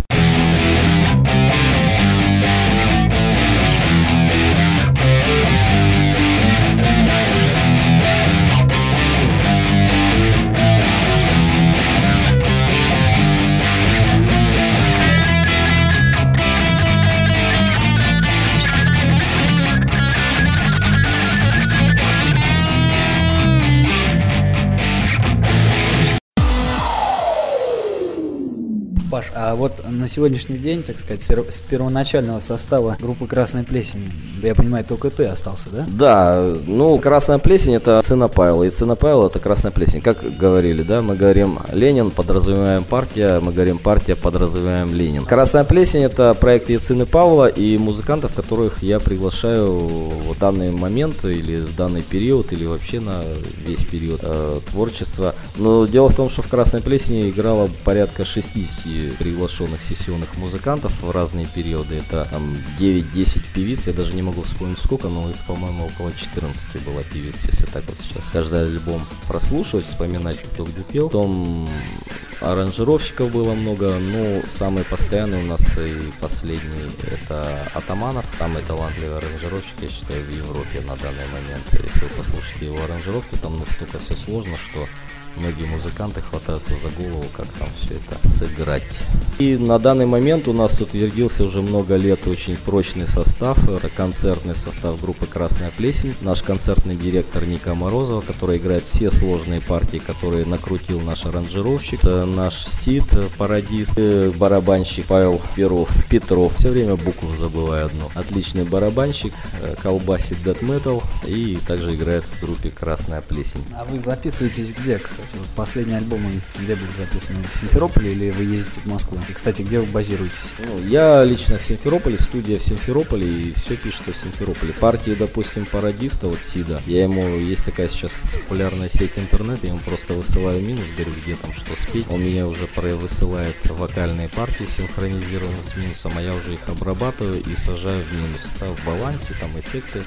А вот на сегодняшний день, так сказать, с первоначального состава группы «Красная Плесень», я понимаю, только ты остался, да? Да, ну, «Красная Плесень» — это сына Павла, и сына Павла — это «Красная Плесень». Как говорили, да, мы говорим «Ленин», подразумеваем «Партия», мы говорим «Партия», подразумеваем «Ленин». «Красная Плесень» — это проект Яцины Павла и музыкантов, которых я приглашаю в данный момент или в данный период, или вообще на весь период э, творчества. Но дело в том, что в «Красной Плесени» играло порядка шестьдесят приглашенных сессионных музыкантов в разные периоды. Это там девять-десять певиц, я даже не могу вспомнить сколько, но их, по-моему, около четырнадцати было певиц, если так вот сейчас каждый альбом прослушивать, вспоминать, кто где пел. Потом аранжировщиков было много, но самые постоянные у нас и последний — это Атаманов, самый талантливый аранжировщик, я считаю, в Европе на данный момент. Если вы послушаете его аранжировки, там настолько все сложно, что многие музыканты хватаются за голову, как там все это сыграть. И на данный момент у нас утвердился уже много лет очень прочный состав. Это концертный состав группы «Красная Плесень». Наш концертный директор Ника Морозова, который играет все сложные партии, которые накрутил наш аранжировщик. Это наш Сид, пародист, барабанщик Павел Петров. Петров. Все время букву забываю одну. Отличный барабанщик, колбасит дэт-метал и также играет в группе «Красная Плесень». А вы записываетесь где, кстати? Вот последний альбом где был записан? В Симферополе или вы ездите в Москву? И, кстати, где вы базируетесь? Ну, я лично в Симферополе, студия в Симферополе, и все пишется в Симферополе. Партии, допустим, пародиста, вот Сида, я ему, есть такая сейчас популярная сеть интернет, я ему просто высылаю минус, говорю, где там что спеть. Он меня уже высылает вокальные партии, синхронизированные с минусом, а я уже их обрабатываю и сажаю в минус. Да, в балансе, там эффекты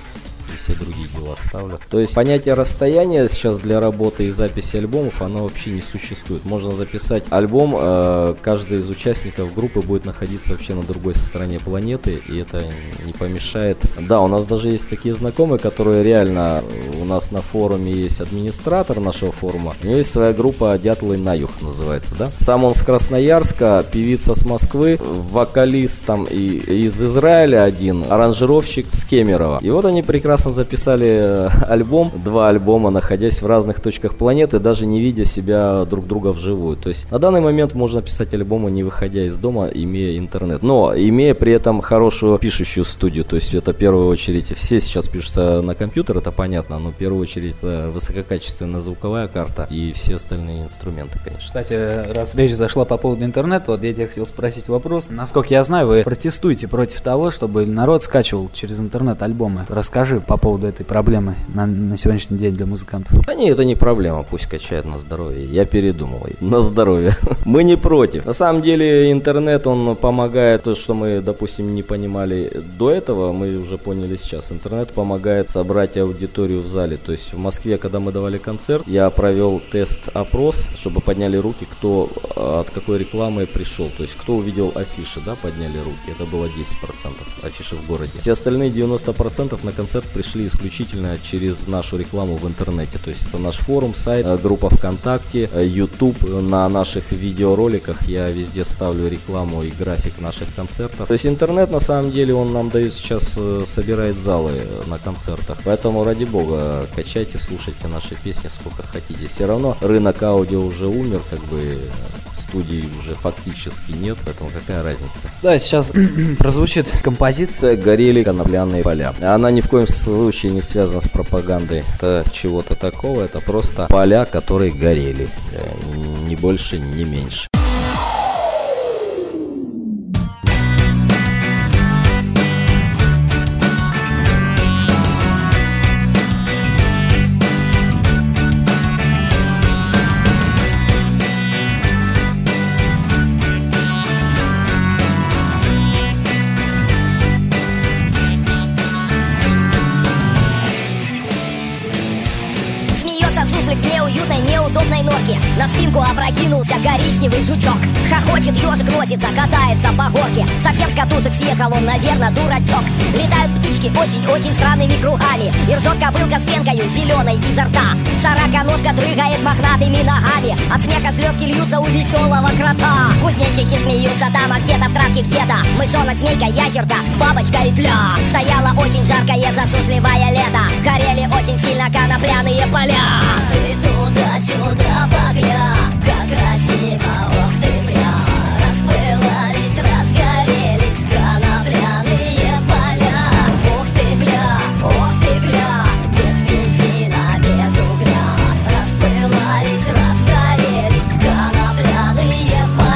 и все другие дела ставлю. То есть понятие расстояния сейчас для работы и записи альбомов, оно вообще не существует. Можно записать альбом, э, каждый из участников группы будет находиться вообще на другой стороне планеты, и это не помешает. Да, у нас даже есть такие знакомые, которые реально, у нас на форуме есть администратор нашего форума, у него есть своя группа «Дятлы Наюх» называется, да? Сам он с Красноярска, певица с Москвы, вокалист там и из Израиля один, аранжировщик с Кемерово. И вот они прекрасно записали альбом, два альбома, находясь в разных точках планеты, даже не видя себя друг друга вживую. То есть на данный момент можно писать альбомы, не выходя из дома, имея интернет, но имея при этом хорошую пишущую студию. То есть это в первую очередь, все сейчас пишутся на компьютер, это понятно, но в первую очередь это высококачественная звуковая карта и все остальные инструменты, конечно. Кстати, раз речь зашла по поводу интернета, вот я тебя хотел спросить вопрос. Насколько я знаю, вы протестуете против того, чтобы народ скачивал через интернет альбомы. Расскажи по поводу этой проблемы на, на сегодняшний день для музыкантов. Да не, это не проблема, пусть качают на здоровье. Я передумал, на здоровье. Мы не против. На самом деле интернет, он помогает, то, что мы, допустим, не понимали до этого, мы уже поняли сейчас. Интернет помогает собрать аудиторию в зале. То есть в Москве, когда мы давали концерт, я провел тест-опрос, чтобы подняли руки, кто от какой рекламы пришел. То есть кто увидел афиши, да, подняли руки. Это было десять процентов афиши в городе. Все остальные девяносто процентов на концерт пришли исключительно через нашу рекламу в интернете. То есть это наш форум, сайт, группа ВКонтакте, YouTube. На наших видеороликах я везде ставлю рекламу и график наших концертов. То есть интернет, на самом деле, он нам дает сейчас, собирает залы на концертах. Поэтому, ради бога, качайте, слушайте наши песни сколько хотите. Все равно рынок аудио уже умер, как бы студий уже фактически нет, поэтому какая разница. Да, сейчас прозвучит композиция «Горели конопляные поля». Она ни в коем случае случае не связано с пропагандой, это чего-то такого, это просто поля, которые горели, ни больше, ни меньше. На спинку опрокинулся коричневый жучок. Хохочет ежик, носится, катается по горке. Совсем с катушек съехал он, наверное, дурачок. Летают птички очень-очень странными кругами. И ржет кобылка с пенкою зеленой изо рта. Сороконожка дрыгает мохнатыми ногами. От смеха слезки льются у веселого крота. Кузнечики смеются там, а где-то в травке где-то. Мышонок, змейка, ящерка, бабочка и тля. Стояло очень жаркое засушливое лето. Горели очень сильно конопляные поля. Ты туда-сюда погля, как красиво, ох ты бля. Распылались, разгорелись конопляные поля. Ох ты бля, ох ты бля, без бензина, без угля. Распылались, разгорелись конопляные поля.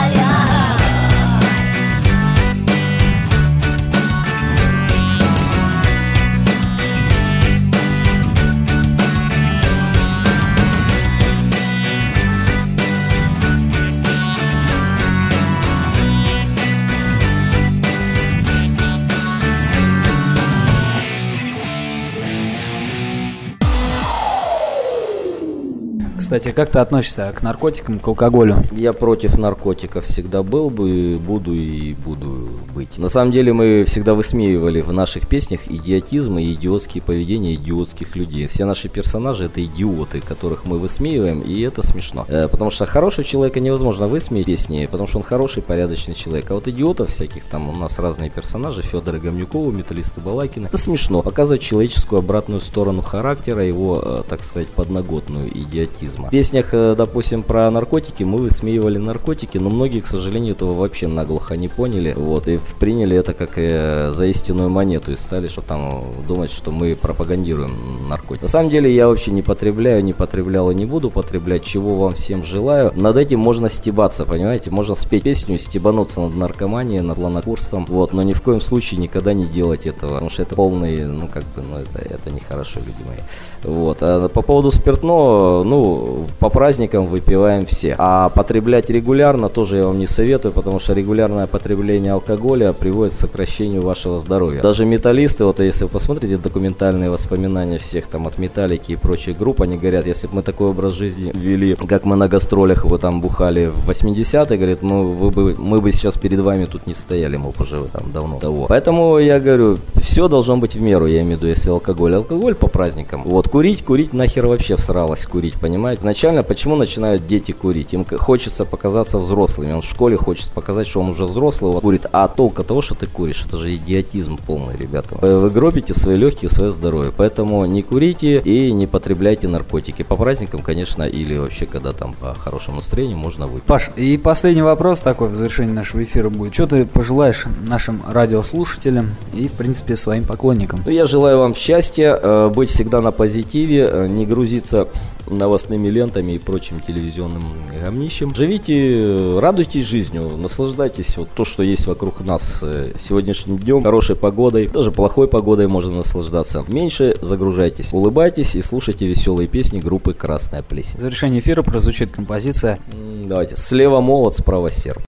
Кстати, как ты относишься к наркотикам, к алкоголю? Я против наркотиков всегда был бы, буду и буду быть. На самом деле мы всегда высмеивали в наших песнях идиотизм и идиотские поведения идиотских людей. Все наши персонажи — это идиоты, которых мы высмеиваем, и это смешно. Потому что хорошего человека невозможно высмеять в песне, потому что он хороший, порядочный человек. А вот идиотов всяких там у нас разные персонажи, Федора Гомнюкова, металлиста Балакина. Это смешно, показывает человеческую обратную сторону характера, его, так сказать, подноготную идиотизм. В песнях, допустим, про наркотики мы высмеивали наркотики, но многие, к сожалению, этого вообще наглухо не поняли, вот, и приняли это как э, за истинную монету и стали что там думать, что мы пропагандируем наркотики. На самом деле я вообще не потребляю, не потреблял и не буду потреблять, чего вам всем желаю. Над этим можно стебаться, понимаете, можно спеть песню и стебануться над наркоманией, над ланокурством, вот, но ни в коем случае никогда не делать этого, потому что это полный, ну, как бы, ну, это, это нехорошо, люди мои. Вот, а по поводу спиртного, ну, по праздникам выпиваем все. А потреблять регулярно тоже я вам не советую, потому что регулярное потребление алкоголя приводит к сокращению вашего здоровья. Даже металлисты, вот если вы посмотрите документальные воспоминания всех там от Metallica и прочих групп, они говорят, если бы мы такой образ жизни вели, как мы на гастролях его там бухали в восьмидесятые, говорят, ну вы бы, мы бы сейчас перед вами тут не стояли, мы бы уже там давно того. Поэтому я говорю, все должно быть в меру, я имею в виду, если алкоголь. Алкоголь по праздникам. Вот, курить, курить нахер вообще всралось курить, понимаете? Изначально, почему начинают дети курить? Им хочется показаться взрослыми. Он в школе хочет показать, что он уже взрослый, вот, курит. А толк от того, что ты куришь, это же идиотизм полный, ребята. Вы гробите свои легкие, свое здоровье. Поэтому не курите и не потребляйте наркотики. По праздникам, конечно, или вообще, когда там по хорошему настроению можно выпить. Паш, и последний вопрос такой в завершении нашего эфира будет. Что ты пожелаешь нашим радиослушателям и, в принципе, своим поклонникам? Ну, я желаю вам счастья, быть всегда на позитиве, не грузиться новостными лентами и прочим телевизионным гамнищем. Живите, радуйтесь жизнью, наслаждайтесь вот то, что есть вокруг нас сегодняшним днем, хорошей погодой, даже плохой погодой можно наслаждаться. Меньше загружайтесь, улыбайтесь и слушайте веселые песни группы «Красная Плесень». В завершении эфира прозвучит композиция. Давайте, слева молот, справа серп.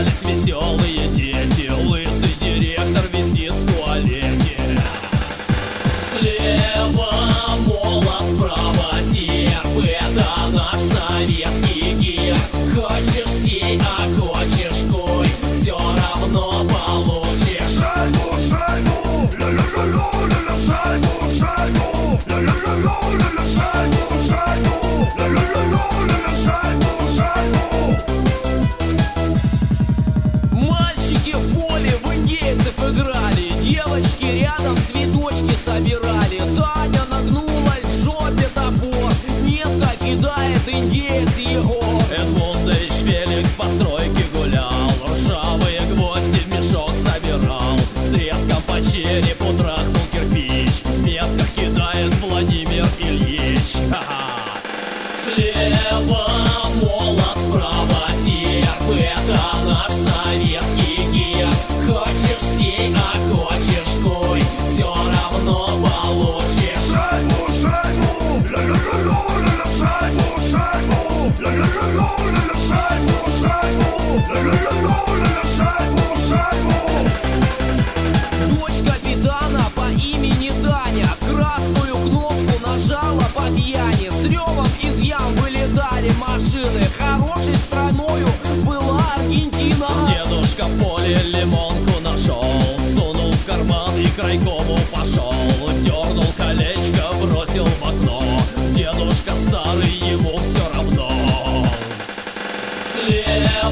остались веселые дети. Лысый директор висит в туалете. Слева молот, справа серп. Это наш советский герб. Хочешь сей, а хочешь куй, все равно получишь шайбу, шайбу, ля-ля-ля-ля-ля-ля, шайбу, шайбу, ля-ля-ля-ля-ля, шайбу, шайбу, ля-ля-ля-ля-ля, шайбу, шайбу. Мальчики в поле в индейцев играли, девочки рядом цветочки собирали. Таня нагнулась в жопе топор, Нетка кидает индейец его. Эдмундович Феликс по стройке гулял, ржавые гвозди в мешок собирал, с треском по черепу трахнул кирпич, метко кидает Владимир Ильич. Ха-ха. Слева молот, справа серп, это наш советский герб. Хочешь сей, а хочешь кой, все равно получишь шайбу, шайбу, ля-ля-ля-ля-ля, шайбу, шайбу. Ля-ля-ля-ля-ля, шайбу, шайбу, ля-ля-ля-ля-ля, шайбу, шайбу. Дочь капитана по имени Таня красную кнопку нажала по пьяни. С ревом из ям вылетали машины. Хорошей страною была Аргентина. Дедушка в поле лимонку нашел, сунул в карман и к райкому пошел. Дернул колечко, бросил в окно. Дедушка старый, ему все равно. Слева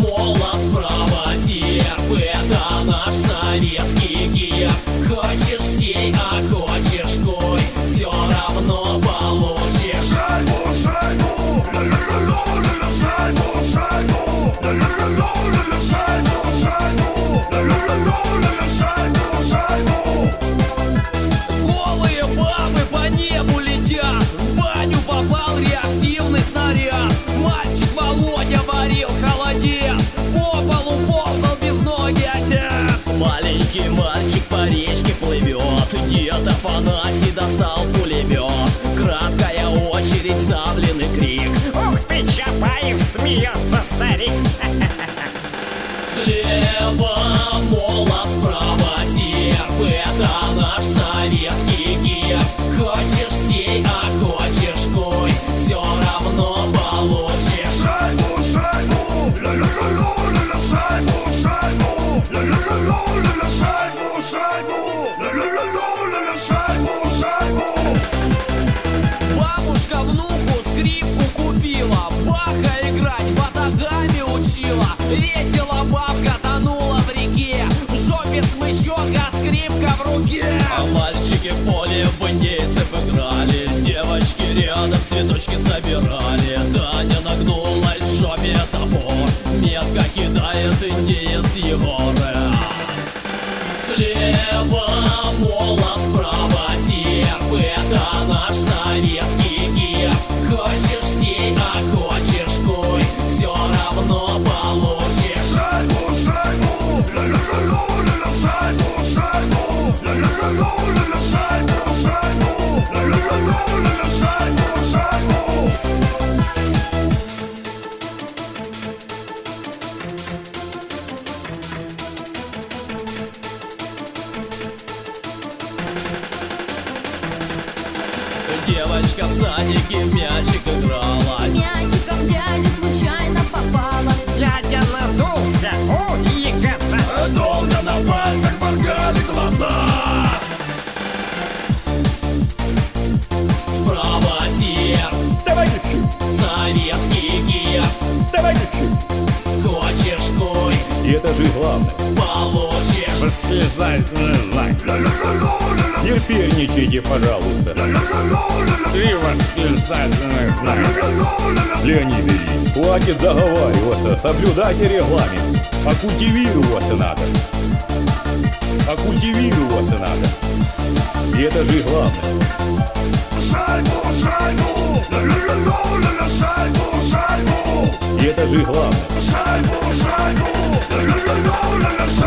молот, справа серп, это наш советский герб. Хочешь сей, а хочешь кой, все равно получишь шайбу, шайбу, ля-ля-ля-ля-ля, шайбу, шайбу, ля-ля-ля-ля-ля, шайбу, шайбу, ля-ля-ля-ля-ля, шайбу, шайбу. Голые бабы по небу летят, в баню попал реактивный снаряд. Мальчик Володя варил холодец, по полу ползал без ноги отец. Маленький мальчик по речке плывет, дед Афанасий достал пулемет. Краткая очередь, ставленный крик. Ух ты, Чапаев, смеется старик. Слева молот, справа серп, это наш советский герб. Хочешь сей, а хочешь кой, все равно получишь шайбу, шайбу, ля-ля-ля-ля-ля, шайбу, шайбу, ля-ля-ля-ля-ля, шайбу, шайбу, ля-ля-ля-ля-ля, шайбу, шайбу. Бабушка внуку скрипку купила, Баха играть батагами учила. Весело бабка тонула в реке, в жопе смычок, а скрипка в руке. А мальчики в поле в индейцев играли, девочки рядом цветочки собирали. Таня нагнулась в жопе топор, метко кидает индеец его. Слева молот, справа серп, это наш советский герб. Хочешь сей, а хочешь кой, все равно получишь шайбу, шайбу, ля-ля-ля-ля-ля, шайбу, шайбу, ля-ля-ля-ля-ля, шайбу, шайбу, ля-ля-ля-ля-ля, шайбу, шайбу. Девочка в садике в мячик играла, мячиком дяди случайно попала. Дядя надулся, у ЕКСа, долго на пальцах моргали глаза. Справа серп, давай лечи, советский герб, давай лечи. Хочешь кой, и это же главное, получишь восклицательный знак. Терпельничайте, пожалуйста. Три восклицательных знака. Леонид Ильич, хватит заговариваться, соблюдайте регламент. А культивироваться надо. А культивироваться надо. И это же главное. Шайбу, шайбу, ля-ля-ля-ля-ля, шайбу, шайбу. И это же главное. Шайбу, шайбу, ля-ля-ля-ля-ля, шайбу.